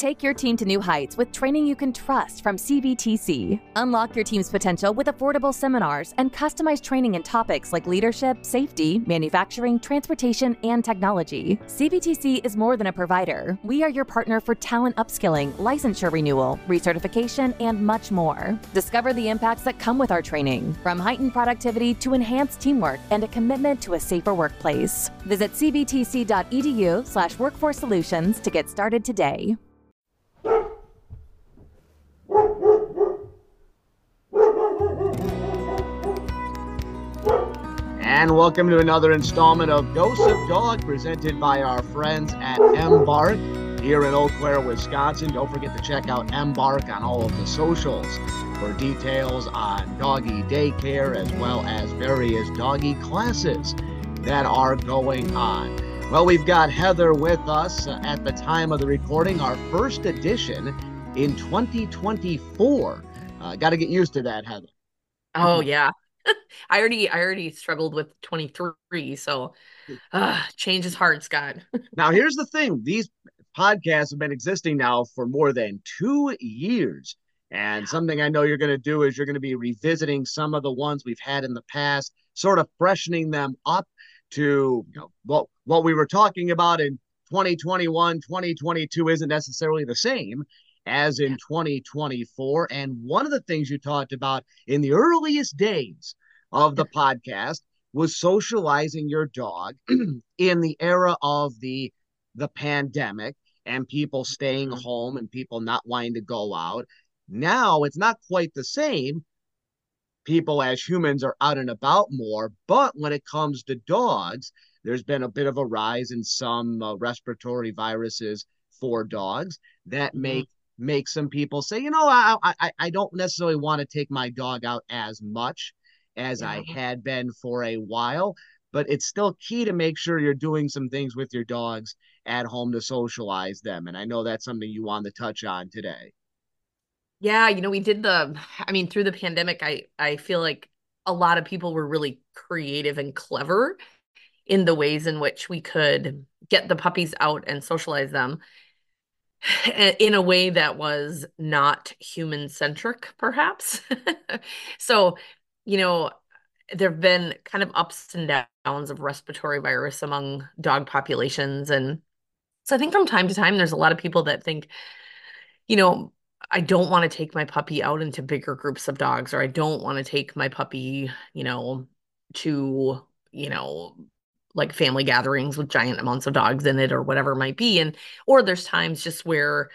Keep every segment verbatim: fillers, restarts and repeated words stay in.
Take your team to new heights with training you can trust from C V T C. Unlock your team's potential with affordable seminars and customized training in topics like leadership, safety, manufacturing, transportation, and technology. C V T C is more than a provider. We are your partner for talent upskilling, licensure renewal, recertification, and much more. Discover the impacts that come with our training, from heightened productivity to enhanced teamwork and a commitment to a safer workplace. Visit cvtc.edu slash workforce solutions to get started today. And welcome to another installment of Dose of Dog, presented by our friends at Embark here in Eau Claire, Wisconsin. Don't forget to check out Embark on all of the socials for details on doggy daycare as well as various doggy classes that are going on. Well, we've got Heather with us at the time of the recording, our first edition in twenty twenty-four. Uh, got to get used to that, Heather. Oh, yeah. I already, I already struggled with twenty-three, so uh, change is hard, Scott. Now, here's the thing. These podcasts have been existing now for more than two years, and yeah. Something I know you're going to do is you're going to be revisiting some of the ones we've had in the past, sort of freshening them up to, you know, what, what we were talking about in twenty twenty-one, twenty twenty-two isn't necessarily the same as in twenty twenty-four. And one of the things you talked about in the earliest days of the podcast was socializing your dog in the era of the the pandemic and people staying home and people not wanting to go out. Now it's not quite the same. People as humans are out and about more, but when it comes to dogs, there's been a bit of a rise in some uh, respiratory viruses for dogs that make make some people say, you know, I I, I don't necessarily want to take my dog out as much as yeah. I had been for a while, but it's still key to make sure you're doing some things with your dogs at home to socialize them. And I know that's something you wanted to touch on today. Yeah. You know, we did the, I mean, through the pandemic, I, I feel like a lot of people were really creative and clever in the ways in which we could get the puppies out and socialize them in a way that was not human centric, perhaps. So, you know, there've been kind of ups and downs of respiratory virus among dog populations. And so I think from time to time, there's a lot of people that think, you know, I don't want to take my puppy out into bigger groups of dogs, or I don't want to take my puppy, you know, to, you know, like family gatherings with giant amounts of dogs in it or whatever it might be. And, or there's times just where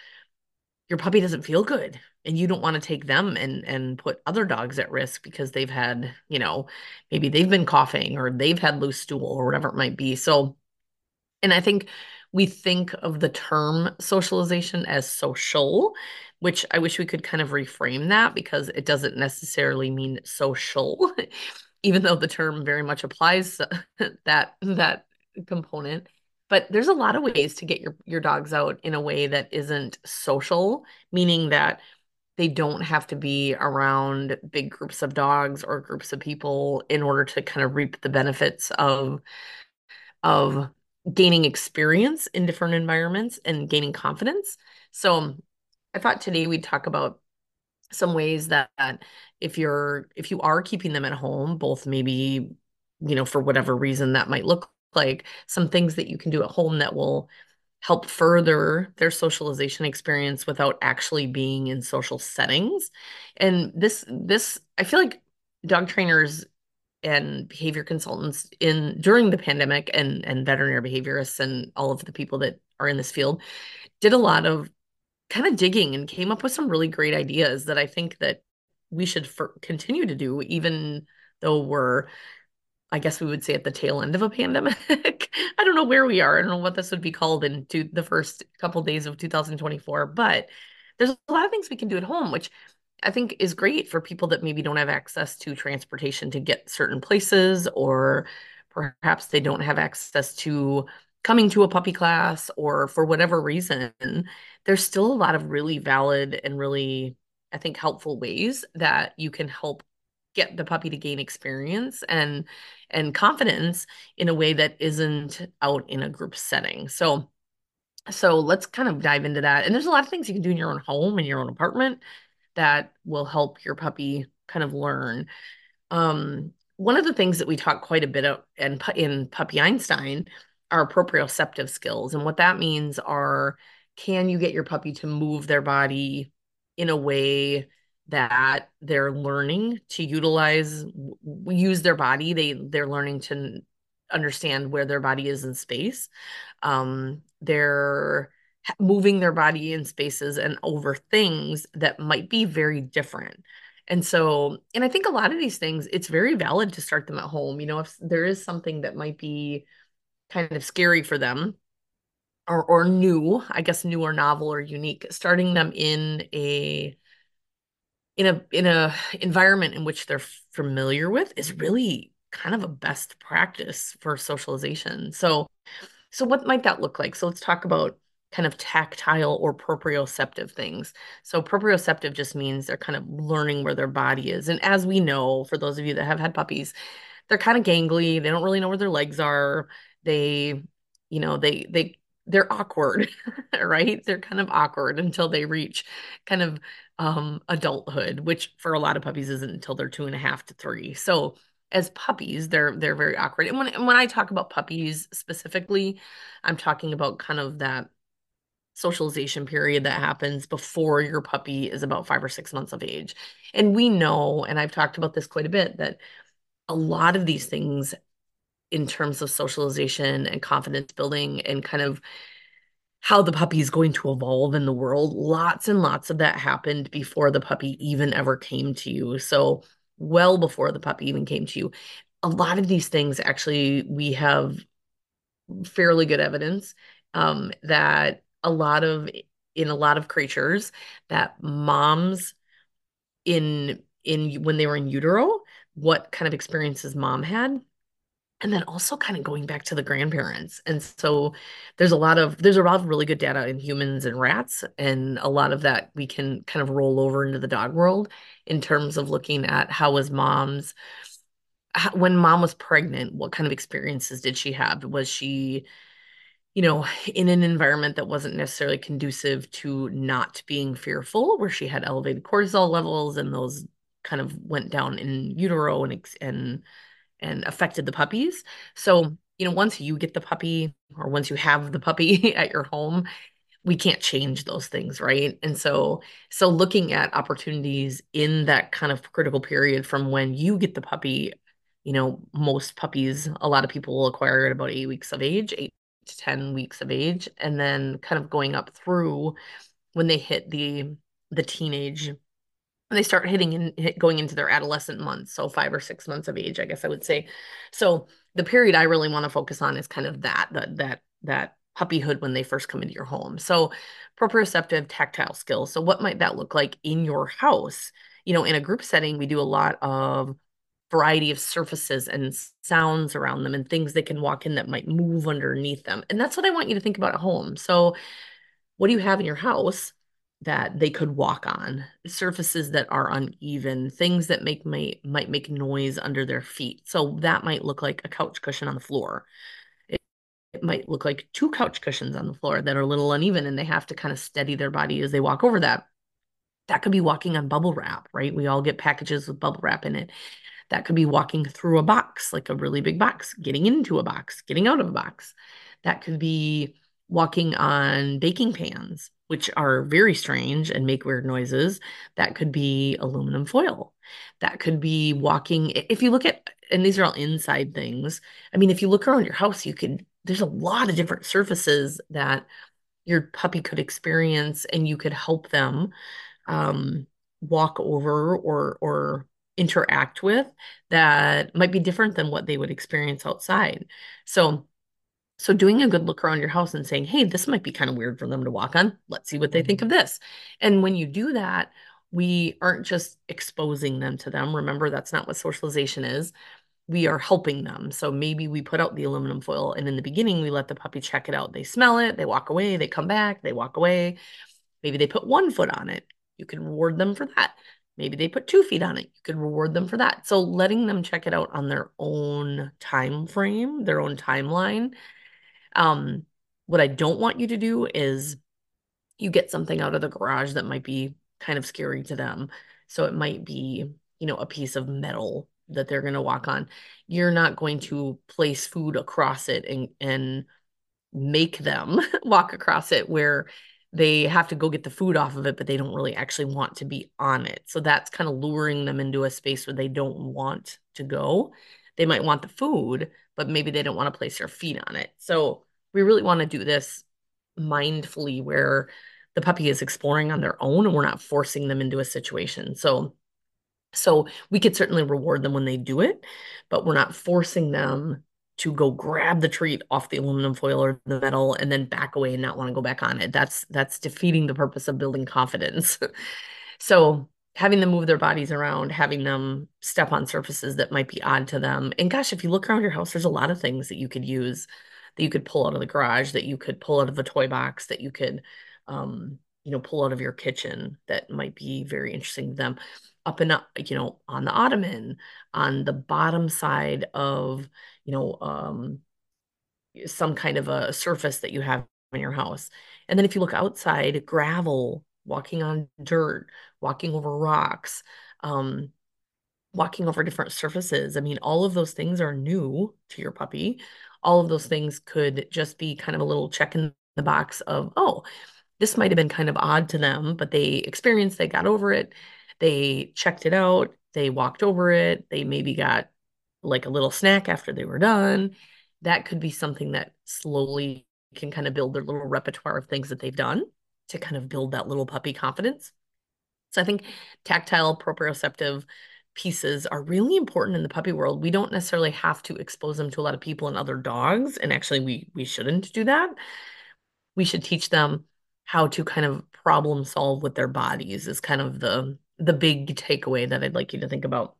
your puppy doesn't feel good and you don't want to take them and, and put other dogs at risk because they've had, you know, maybe they've been coughing or they've had loose stool or whatever it might be. So, and I think we think of the term socialization as social, which I wish we could kind of reframe that, because it doesn't necessarily mean social, even though the term very much applies that that component. But there's a lot of ways to get your, your dogs out in a way that isn't social, meaning that they don't have to be around big groups of dogs or groups of people in order to kind of reap the benefits of, of gaining experience in different environments and gaining confidence. So I thought today we'd talk about some ways that if you're, if you are keeping them at home, both maybe, you know, for whatever reason that might look like, some things that you can do at home that will help further their socialization experience without actually being in social settings. And this, this, I feel like dog trainers and behavior consultants in during the pandemic and, and veterinary behaviorists and all of the people that are in this field did a lot of kind of digging and came up with some really great ideas that I think that we should for, continue to do, even though we're, I guess we would say, at the tail end of a pandemic. I don't know where we are. I don't know what this would be called in two, the first couple of days of two thousand twenty-four, but there's a lot of things we can do at home, which I think is great for people that maybe don't have access to transportation to get certain places, or perhaps they don't have access to coming to a puppy class, or for whatever reason, there's still a lot of really valid and really, I think, helpful ways that you can help get the puppy to gain experience and, and confidence in a way that isn't out in a group setting. So So let's kind of dive into that. And there's a lot of things you can do in your own home and your own apartment that will help your puppy kind of learn. Um, one of the things that we talk quite a bit of in, in Puppy Einstein are proprioceptive skills. And what that means are, can you get your puppy to move their body in a way that they're learning to utilize, use their body? They, they're learning to understand where their body is in space. Um, they're moving their body in spaces and over things that might be very different. And so, and I think a lot of these things, it's very valid to start them at home. You know, if there is something that might be kind of scary for them, or, or new, I guess new or novel or unique, starting them in a, in a, in a environment in which they're familiar with is really kind of a best practice for socialization. So, so what might that look like? So let's talk about kind of tactile or proprioceptive things. So proprioceptive just means they're kind of learning where their body is. And as we know, for those of you that have had puppies, they're kind of gangly. They don't really know where their legs are. They, you know, they, they, they're awkward, right? They're kind of awkward until they reach kind of um, adulthood, which for a lot of puppies isn't until they're two and a half to three. So as puppies, they're, they're very awkward. And when, and when I talk about puppies specifically, I'm talking about kind of that socialization period that happens before your puppy is about five or six months of age. And we know, and I've talked about this quite a bit, that a lot of these things in terms of socialization and confidence building and kind of how the puppy is going to evolve in the world, lots and lots of that happened before the puppy even ever came to you. So well before the puppy even came to you. A lot of these things, actually, we have fairly good evidence um, that a lot of, in a lot of creatures, that moms in, in, when they were in utero, what kind of experiences mom had, and then also kind of going back to the grandparents. And so there's a lot of, there's a lot of really good data in humans and rats, and a lot of that we can kind of roll over into the dog world in terms of looking at how was mom's, how, when mom was pregnant, what kind of experiences did she have? Was she, you know, in an environment that wasn't necessarily conducive to not being fearful, where she had elevated cortisol levels and those kind of went down in utero and and and affected the puppies. So, you know, once you get the puppy or once you have the puppy at your home, we can't change those things, right? And so, so looking at opportunities in that kind of critical period from when you get the puppy, you know, most puppies, a lot of people will acquire at about eight weeks of age, eight to ten weeks of age, and then kind of going up through when they hit the the teenage, and they start hitting and hit, going into their adolescent months, so five or six months of age, I guess I would say. So the period I really want to focus on is kind of that that that that puppyhood when they first come into your home. So proprioceptive, tactile skills. So what might that look like in your house? You know, in a group setting, we do a lot of variety of surfaces and sounds around them and things they can walk in that might move underneath them. And that's what I want you to think about at home. So what do you have in your house that they could walk on? Surfaces that are uneven, things that make might, might make noise under their feet. So that might look like a couch cushion on the floor. It, it might look like two couch cushions on the floor that are a little uneven and they have to kind of steady their body as they walk over that. That could be walking on bubble wrap, right? We all get packages with bubble wrap in it. That could be walking through a box, like a really big box, getting into a box, getting out of a box. That could be walking on baking pans, which are very strange and make weird noises. That could be aluminum foil. That could be walking. If you look at, and these are all inside things. I mean, if you look around your house, you could, there's a lot of different surfaces that your puppy could experience and you could help them um, walk over or, or, interact with that might be different than what they would experience outside. So, so doing a good look around your house and saying, hey, this might be kind of weird for them to walk on. Let's see what they think of this. And when you do that, we aren't just exposing them to them. Remember, that's not what socialization is. We are helping them. So maybe we put out the aluminum foil and in the beginning, we let the puppy check it out. They smell it, they walk away, they come back, they walk away. Maybe they put one foot on it. You can reward them for that. Maybe they put two feet on it. You could reward them for that. So letting them check it out on their own time frame, their own timeline, um, What I don't want you to do is you get something out of the garage that might be kind of scary to them. So it might be, you know, a piece of metal that they're going to walk on. You're not going to place food across it and, and make them walk across it where they have to go get the food off of it, but they don't really actually want to be on it. So that's kind of luring them into a space where they don't want to go. They might want the food, but maybe they don't want to place their feet on it. So we really want to do this mindfully where the puppy is exploring on their own and we're not forcing them into a situation. So, so we could certainly reward them when they do it, but we're not forcing them to go grab the treat off the aluminum foil or the metal and then back away and not want to go back on it. That's, that's defeating the purpose of building confidence. So having them move their bodies around, having them step on surfaces that might be odd to them. And gosh, if you look around your house, there's a lot of things that you could use, that you could pull out of the garage, that you could pull out of a toy box, that you could, um, you know, pull out of your kitchen that might be very interesting to them. Up and up, you know, on the ottoman, on the bottom side of, you know, um, some kind of a surface that you have in your house. And then if you look outside, gravel, walking on dirt, walking over rocks, um, walking over different surfaces. I mean, all of those things are new to your puppy. All of those things could just be kind of a little check in the box of, oh, this might have been kind of odd to them, but they experienced, they got over it, they checked it out, they walked over it, they maybe got like a little snack after they were done. That could be something that slowly can kind of build their little repertoire of things that they've done to kind of build that little puppy confidence. So I think tactile proprioceptive pieces are really important in the puppy world. We don't necessarily have to expose them to a lot of people and other dogs. And actually we, we shouldn't do that. We should teach them how to kind of problem solve with their bodies is kind of the, the big takeaway that I'd like you to think about.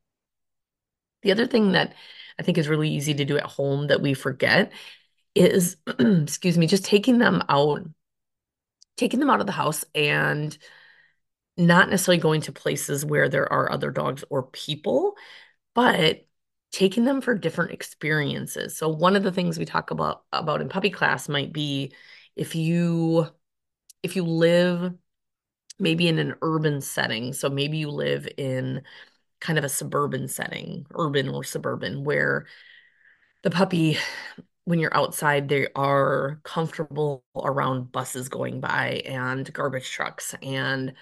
The other thing that I think is really easy to do at home that we forget is, excuse me, just taking them out, taking them out of the house and not necessarily going to places where there are other dogs or people, but taking them for different experiences. So one of the things we talk about, about in puppy class might be if you, if you live maybe in an urban setting, so maybe you live in kind of a suburban setting, urban or suburban, where the puppy, when you're outside, they are comfortable around buses going by and garbage trucks and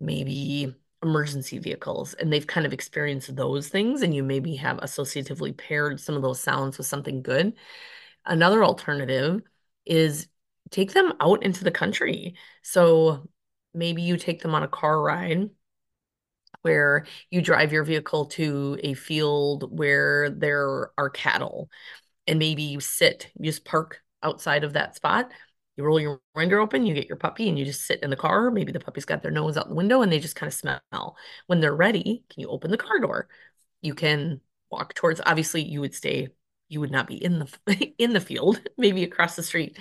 maybe emergency vehicles. And they've kind of experienced those things. And you maybe have associatively paired some of those sounds with something good. Another alternative is take them out into the country. So maybe you take them on a car ride where you drive your vehicle to a field where there are cattle, and maybe you sit, you just park outside of that spot, you roll your window open, you get your puppy, and you just sit in the car. Maybe the puppy's got their nose out the window and they just kind of smell. When they're ready, can you open the car door? You can walk towards, obviously you would stay, you would not be in the in the field, maybe across the street.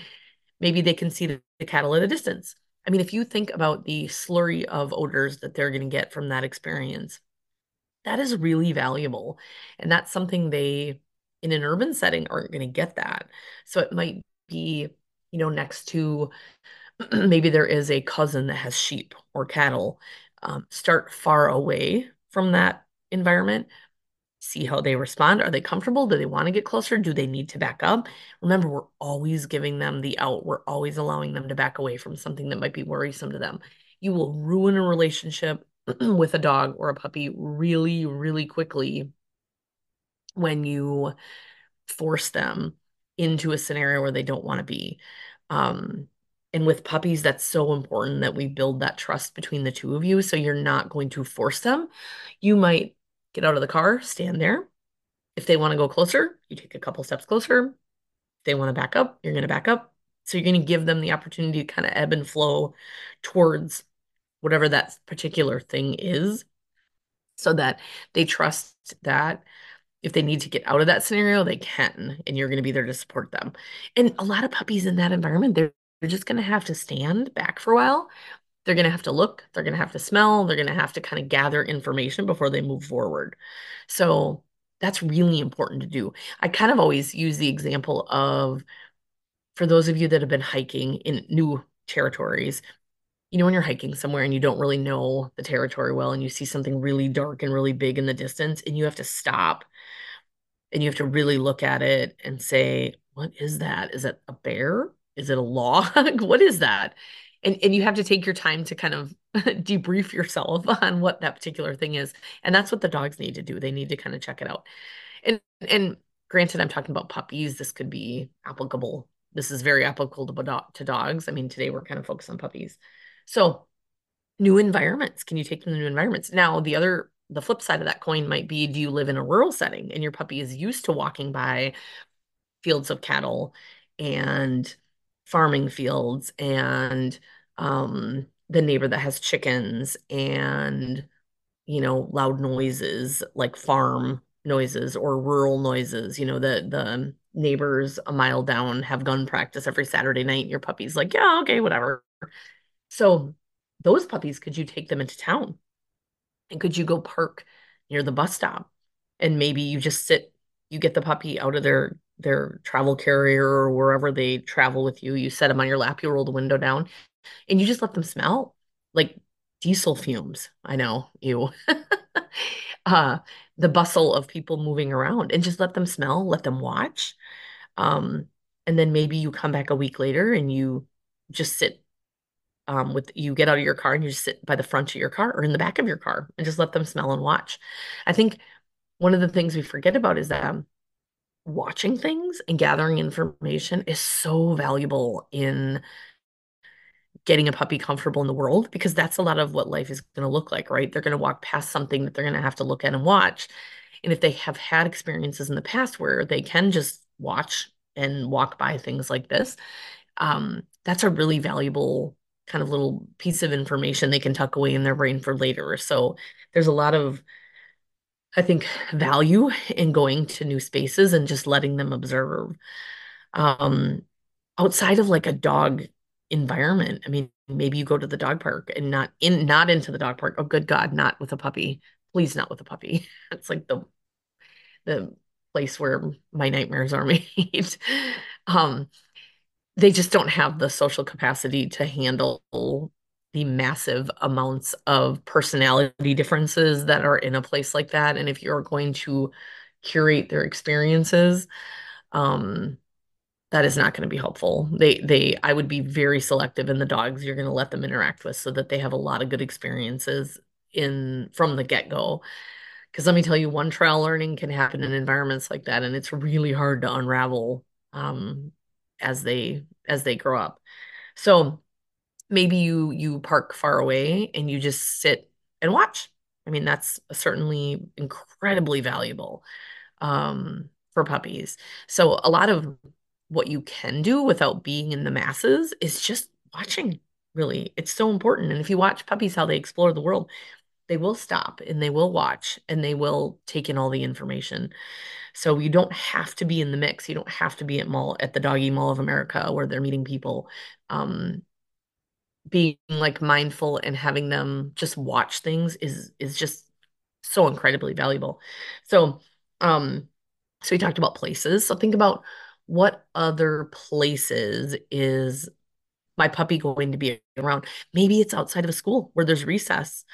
Maybe they can see the, the cattle at a distance. I mean, if you think about the slurry of odors that they're going to get from that experience, that is really valuable. And that's something they, in an urban setting, aren't going to get that. So it might be, you know, next to, maybe there is a cousin that has sheep or cattle. Um, start far away from that environment. See how they respond. Are they comfortable? Do they want to get closer? Do they need to back up? Remember, we're always giving them the out. We're always allowing them to back away from something that might be worrisome to them. You will ruin a relationship with a dog or a puppy really, really quickly when you force them into a scenario where they don't want to be. Um, and with puppies, that's so important that we build that trust between the two of you. So you're not going to force them. You might get out of the car, stand there. If they want to go closer, you take a couple steps closer. If they want to back up, you're going to back up. So you're going to give them the opportunity to kind of ebb and flow towards whatever that particular thing is so that they trust that if they need to get out of that scenario, they can, and you're going to be there to support them. And a lot of puppies in that environment, they're, they're just going to have to stand back for a while. They're going to have to look, they're going to have to smell, they're going to have to kind of gather information before they move forward. So that's really important to do. I kind of always use the example of for those of you that have been hiking in new territories, you know, when you're hiking somewhere and you don't really know the territory well, and you see something really dark and really big in the distance, and you have to stop and you have to really look at it and say, what is that? Is it a bear? Is it a log? What is that? And and you have to take your time to kind of debrief yourself on what that particular thing is. And that's what the dogs need to do. They need to kind of check it out. And and granted, I'm talking about puppies. This could be applicable. This is very applicable to, to dogs. I mean, today we're kind of focused on puppies. So new environments. Can you take them to new environments? Now, the other, the flip side of that coin might be, do you live in a rural setting and your puppy is used to walking by fields of cattle and farming fields and um, the neighbor that has chickens and, you know, loud noises like farm noises or rural noises, you know, the, the neighbors a mile down have gun practice every Saturday night. Your puppy's like, yeah, okay, whatever. So those puppies, could you take them into town? And could you go park near the bus stop? And maybe you just sit, you get the puppy out of their their travel carrier or wherever they travel with you. You set them on your lap, you roll the window down, and you just let them smell like diesel fumes. I know, ew. uh, the bustle of people moving around, and just let them smell, let them watch. Um, and then maybe you come back a week later and you just sit Um, with you get out of your car and you just sit by the front of your car or in the back of your car and just let them smell and watch. I think one of the things we forget about is that um, watching things and gathering information is so valuable in getting a puppy comfortable in the world, because that's a lot of what life is going to look like, right? They're going to walk past something that they're going to have to look at and watch. And if they have had experiences in the past where they can just watch and walk by things like this, um, that's a really valuable kind of little piece of information they can tuck away in their brain for later. So there's a lot of, I think, value in going to new spaces and just letting them observe. Um, outside of like a dog environment, I mean, maybe you go to the dog park and not in, not into the dog park. Oh, good God, not with a puppy. Please, not with a puppy. It's like the, the place where my nightmares are made. um, They just don't have the social capacity to handle the massive amounts of personality differences that are in a place like that. And if you're going to curate their experiences, um, that is not going to be helpful. They, they, I would be very selective in the dogs you're going to let them interact with, so that they have a lot of good experiences in from the get-go. Because let me tell you, one trial learning can happen in environments like that, and it's really hard to unravel um, as they, as they grow up. So maybe you, you park far away and you just sit and watch. I mean, that's certainly incredibly valuable um, for puppies. So a lot of what you can do without being in the masses is just watching, really. It's so important. And if you watch puppies, how they explore the world, they will stop and they will watch and they will take in all the information. So you don't have to be in the mix. You don't have to be at mall at the Doggy Mall of America where they're meeting people. Um, being like mindful and having them just watch things is is just so incredibly valuable. So, um, so we talked about places. So think about, what other places is my puppy going to be around? Maybe it's outside of a school where there's recess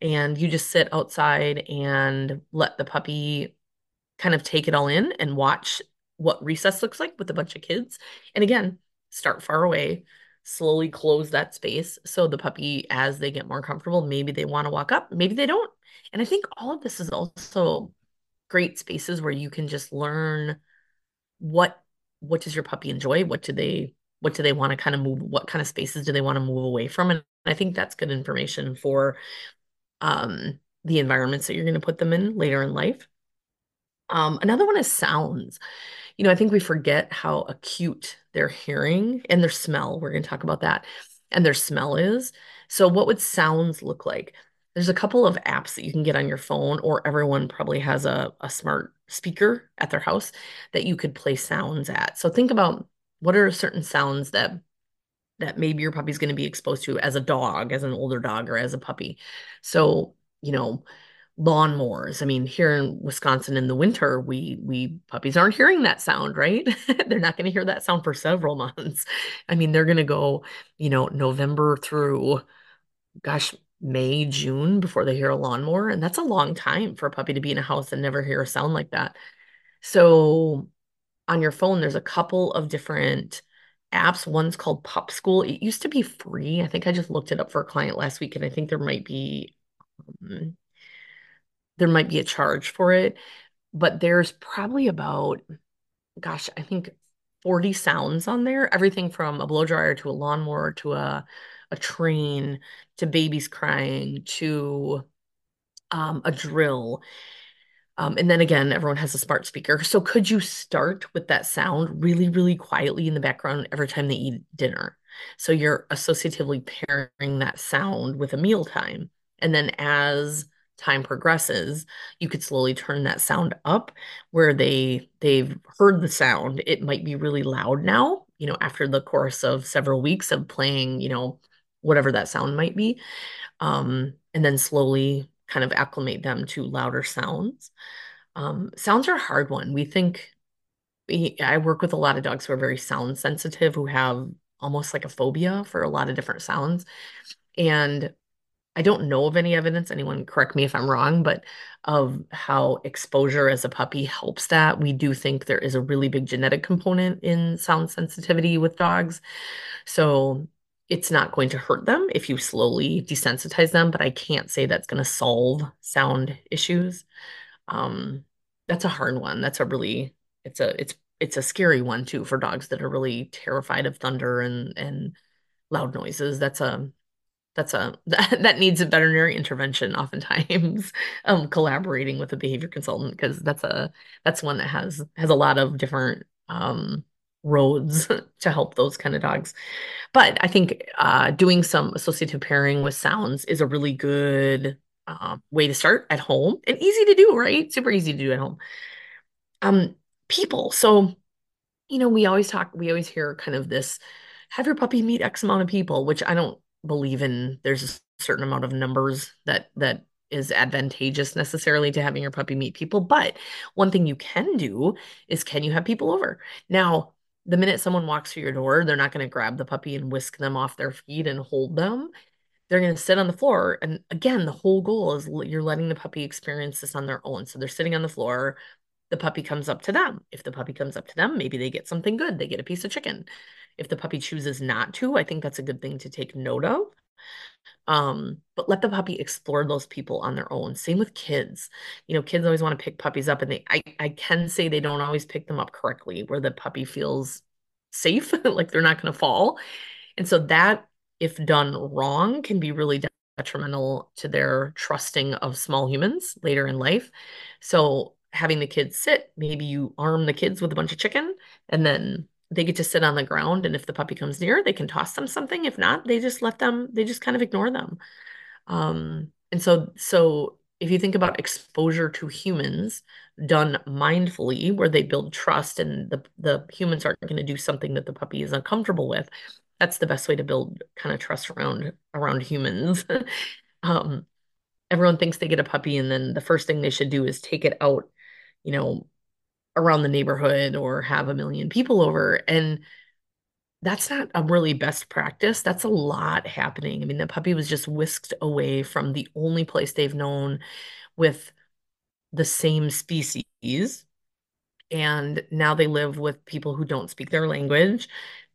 and you just sit outside and let the puppy kind of take it all in and watch what recess looks like with a bunch of kids. And again, start far away, slowly close that space. So the puppy, as they get more comfortable, maybe they want to walk up, maybe they don't. And I think all of this is also great spaces where you can just learn what, what does your puppy enjoy? What do they What do they want to kind of move? What kind of spaces do they want to move away from? And I think that's good information for um, the environments that you're going to put them in later in life. Um, another one is sounds. You know, I think we forget how acute their hearing and their smell, we're going to talk about that, and their smell is. So what would sounds look like? There's a couple of apps that you can get on your phone, or everyone probably has a, a smart speaker at their house that you could play sounds at. So think about, what are certain sounds that that maybe your puppy's going to be exposed to as a dog, as an older dog, or as a puppy? So, you know, lawnmowers. I mean, here in Wisconsin in the winter, we we puppies aren't hearing that sound, right? They're not going to hear that sound for several months. I mean, they're going to go, you know, November through, gosh, May, June before they hear a lawnmower. And that's a long time for a puppy to be in a house and never hear a sound like that. So on your phone, there's a couple of different apps. One's called Pop School. It used to be free. I think I just looked it up for a client last week, and I think there might be... Um, there might be a charge for it, but there's probably about, gosh, I think forty sounds on there. Everything from a blow dryer to a lawnmower to a, a train to babies crying to um, a drill. Um, and then again, everyone has a smart speaker. So could you start with that sound really, really quietly in the background every time they eat dinner? So you're associatively pairing that sound with a mealtime. And then as time progresses, you could slowly turn that sound up where they they've heard the sound. It might be really loud now, you know, after the course of several weeks of playing, you know, whatever that sound might be, um, and then slowly kind of acclimate them to louder sounds. Um, sounds are a hard one. We think I work with a lot of dogs who are very sound sensitive, who have almost like a phobia for a lot of different sounds, and I don't know of any evidence, anyone correct me if I'm wrong, but of how exposure as a puppy helps that. We do think there is a really big genetic component in sound sensitivity with dogs. So it's not going to hurt them if you slowly desensitize them, but I can't say that's going to solve sound issues. Um, that's a hard one. That's a really, it's a, it's, it's a scary one too for dogs that are really terrified of thunder and, and loud noises. That's a, That's a, that, that needs a veterinary intervention oftentimes, um, collaborating with a behavior consultant, because that's a, that's one that has, has a lot of different um, roads to help those kind of dogs. But I think uh, doing some associative pairing with sounds is a really good uh, way to start at home, and easy to do, right? Super easy to do at home. Um, people. So, you know, we always talk, we always hear kind of this, have your puppy meet X amount of people, which I don't believe in. There's a certain amount of numbers that that is advantageous necessarily to having your puppy meet people. But one thing you can do is, can you have people over? Now, the minute someone walks through your door, they're not going to grab the puppy and whisk them off their feet and hold them. They're going to sit on the floor. And again, the whole goal is you're letting the puppy experience this on their own. So they're sitting on the floor. The puppy comes up to them. If the puppy comes up to them, maybe they get something good. They get a piece of chicken. If the puppy chooses not to, I think that's a good thing to take note of. Um, but let the puppy explore those people on their own. Same with kids. You know, kids always want to pick puppies up, and they, I, I can say they don't always pick them up correctly where the puppy feels safe, like they're not going to fall. And so that, if done wrong, can be really detrimental to their trusting of small humans later in life. So having the kids sit, maybe you arm the kids with a bunch of chicken, and then they get to sit on the ground. And if the puppy comes near, they can toss them something. If not, they just let them, they just kind of ignore them. Um, and so, so if you think about exposure to humans done mindfully, where they build trust and the, the humans aren't going to do something that the puppy is uncomfortable with, that's the best way to build kind of trust around, around humans. um, everyone thinks they get a puppy, and then the first thing they should do is take it out, you know, around the neighborhood or have a million people over. And that's not a really best practice. That's a lot happening. I mean, the puppy was just whisked away from the only place they've known with the same species. And now they live with people who don't speak their language.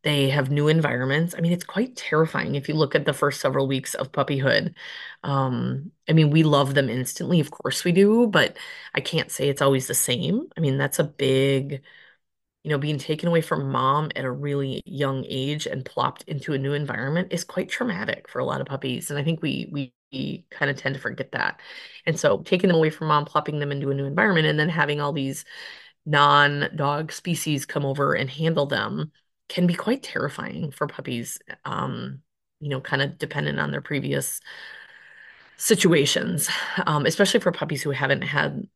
They have new environments. I mean, it's quite terrifying if you look at the first several weeks of puppyhood. Um, I mean, we love them instantly. Of course we do, but I can't say it's always the same. I mean, that's a big, you know, being taken away from mom at a really young age and plopped into a new environment is quite traumatic for a lot of puppies. And I think we we, we kind of tend to forget that. And so taking them away from mom, plopping them into a new environment, and then having all these non-dog species come over and handle them can be quite terrifying for puppies, um, you know, kind of dependent on their previous situations, um, especially for puppies who haven't had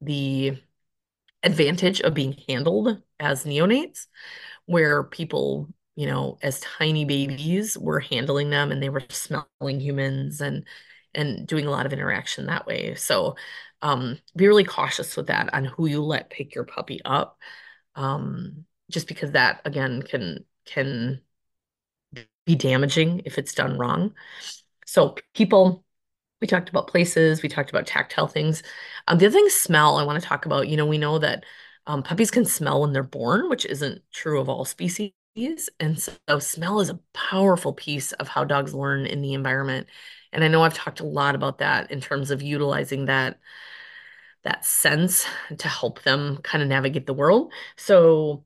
the advantage of being handled as neonates, where people, you know, as tiny babies were handling them and they were smelling humans and and doing a lot of interaction that way. So um, be really cautious with that on who you let pick your puppy up. Um, just because that, again, can can be damaging if it's done wrong. So people, we talked about places, we talked about tactile things. Um, the other thing, smell, I want to talk about. You know, we know that um, puppies can smell when they're born, which isn't true of all species. And so smell is a powerful piece of how dogs learn in the environment. And I know I've talked a lot about that in terms of utilizing that that sense to help them kind of navigate the world. So,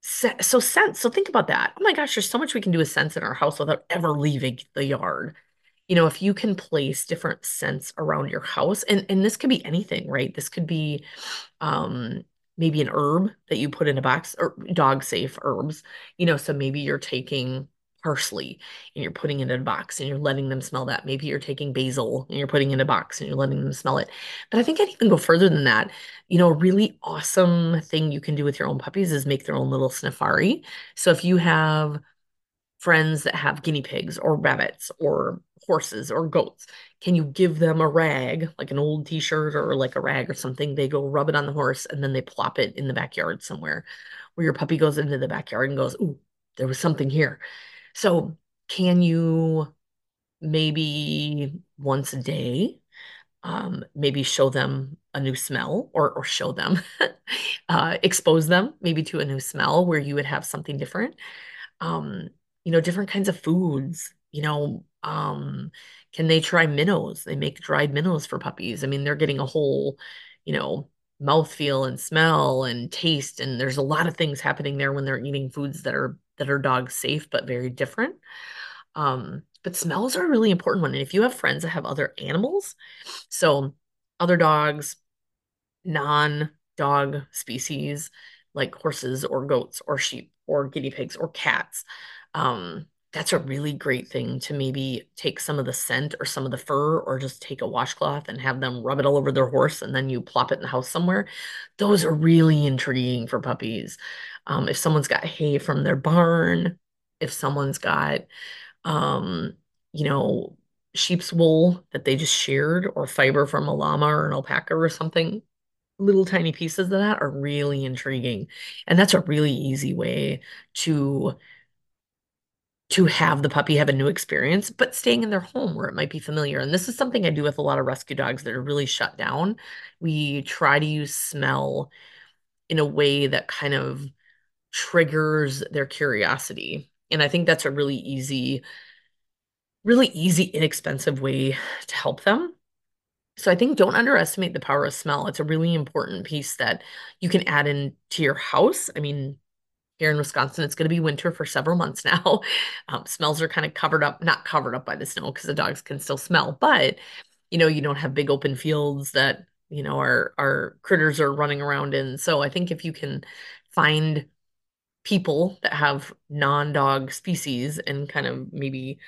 so sense, so think about that. Oh my gosh, there's so much we can do with sense in our house without ever leaving the yard. You know, if you can place different scents around your house, and, and this could be anything, right? This could be, um, maybe an herb that you put in a box, or dog safe herbs, you know, so maybe you're taking parsley and you're putting it in a box and you're letting them smell that. Maybe you're taking basil and you're putting it in a box and you're letting them smell it. But I think I'd even go further than that. You know, a really awesome thing you can do with your own puppies is make their own little sniffari. So if you have friends that have guinea pigs or rabbits or horses or goats, can you give them a rag, like an old t-shirt or like a rag or something? They go rub it on the horse and then they plop it in the backyard somewhere, where your puppy goes into the backyard and goes, ooh, there was something here. So can you maybe once a day, um, maybe show them a new smell, or or show them, uh, expose them maybe to a new smell where you would have something different, um, you know, different kinds of foods, you know, um, can they try minnows? They make dried minnows for puppies. I mean, they're getting a whole, you know, mouthfeel and smell and taste. And there's a lot of things happening there when they're eating foods that are that are dog safe, but very different. Um, but smells are a really important one. And if you have friends that have other animals, so other dogs, non-dog species like horses or goats or sheep or guinea pigs or cats, um, that's a really great thing to maybe take some of the scent or some of the fur, or just take a washcloth and have them rub it all over their horse and then you plop it in the house somewhere. Those are really intriguing for puppies. Um, if someone's got hay from their barn, if someone's got, um, you know, sheep's wool that they just sheared, or fiber from a llama or an alpaca or something, little tiny pieces of that are really intriguing. And that's a really easy way to to have the puppy have a new experience, but staying in their home where it might be familiar. And this is something I do with a lot of rescue dogs that are really shut down. We try to use smell in a way that kind of triggers their curiosity. And I think that's a really easy, really easy, inexpensive way to help them. So I think don't underestimate the power of smell. It's a really important piece that you can add into your house. I mean, here in Wisconsin, it's going to be winter for several months now. Um, smells are kind of covered up, not covered up by the snow, because the dogs can still smell. But, you know, you don't have big open fields that, you know, our, our critters are running around in. So I think if you can find people that have non-dog species and kind of maybe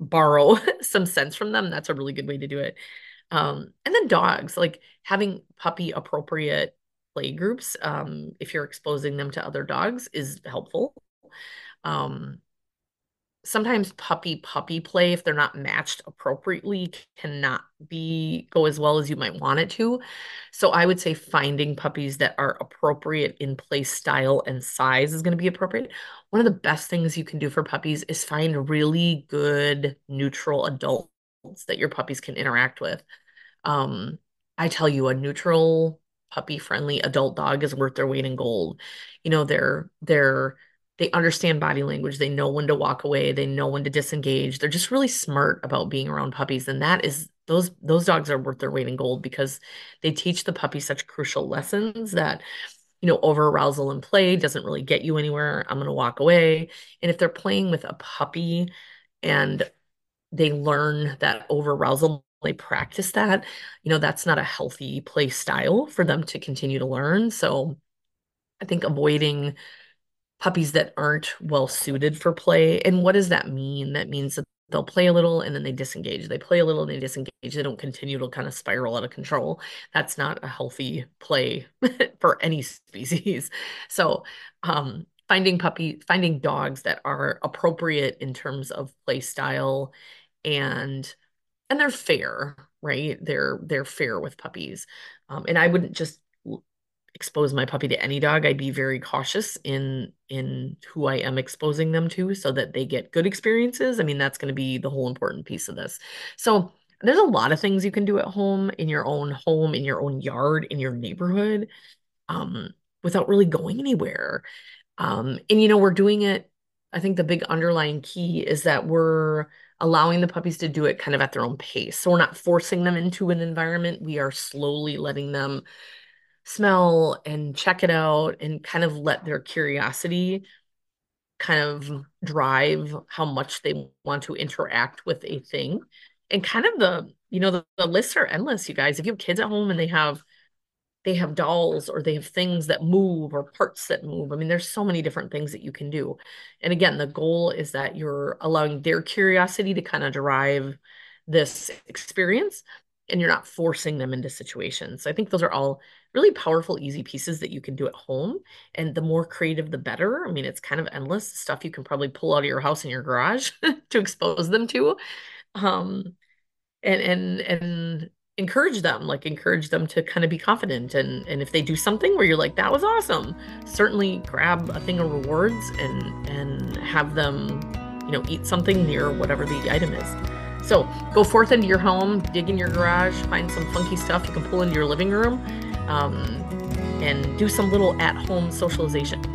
borrow some sense from them, that's a really good way to do it. Um, and then dogs, like having puppy appropriate play groups, um, if you're exposing them to other dogs, is helpful. Um, sometimes puppy puppy play, if they're not matched appropriately, cannot be go as well as you might want it to. So I would say finding puppies that are appropriate in play style and size is going to be appropriate. One of the best things you can do for puppies is find really good neutral adults that your puppies can interact with. Um, I tell you, a neutral puppy-friendly adult dog is worth their weight in gold. You know, they're, they're, they understand body language. They know when to walk away. They know when to disengage. They're just really smart about being around puppies. And that is, those, those dogs are worth their weight in gold, because they teach the puppy such crucial lessons that, you know, over arousal and play doesn't really get you anywhere. I'm going to walk away. And if they're playing with a puppy and they learn that over arousal, they practice that, you know, that's not a healthy play style for them to continue to learn. So I think avoiding puppies that aren't well suited for play. And what does that mean? That means that they'll play a little and then they disengage. They play a little and they disengage. They don't continue to kind of spiral out of control. That's not a healthy play for any species. So um, finding puppy, finding dogs that are appropriate in terms of play style and and they're fair, right? They're, they're fair with puppies. Um, and I wouldn't just expose my puppy to any dog. I'd be very cautious in, in who I am exposing them to so that they get good experiences. I mean, that's going to be the whole important piece of this. So there's a lot of things you can do at home, in your own home, in your own yard, in your neighborhood, um, without really going anywhere. Um, and, you know, we're doing it. I think the big underlying key is that we're allowing the puppies to do it kind of at their own pace. So we're not forcing them into an environment. We are slowly letting them smell and check it out and kind of let their curiosity kind of drive how much they want to interact with a thing. And kind of the, you know, the, the lists are endless, you guys. If you have kids at home and they have, they have dolls or they have things that move or parts that move. I mean, there's so many different things that you can do. And again, the goal is that you're allowing their curiosity to kind of derive this experience and you're not forcing them into situations. So I think those are all really powerful, easy pieces that you can do at home. And the more creative, the better. I mean, it's kind of endless stuff you can probably pull out of your house and your garage to expose them to. Um, and, and, and encourage them, like encourage them to kind of be confident. And, and if they do something where you're like, that was awesome, certainly grab a thing of rewards and, and have them, you know, eat something near whatever the item is. So go forth into your home, dig in your garage, find some funky stuff you can pull into your living room, um, and do some little at-home socialization.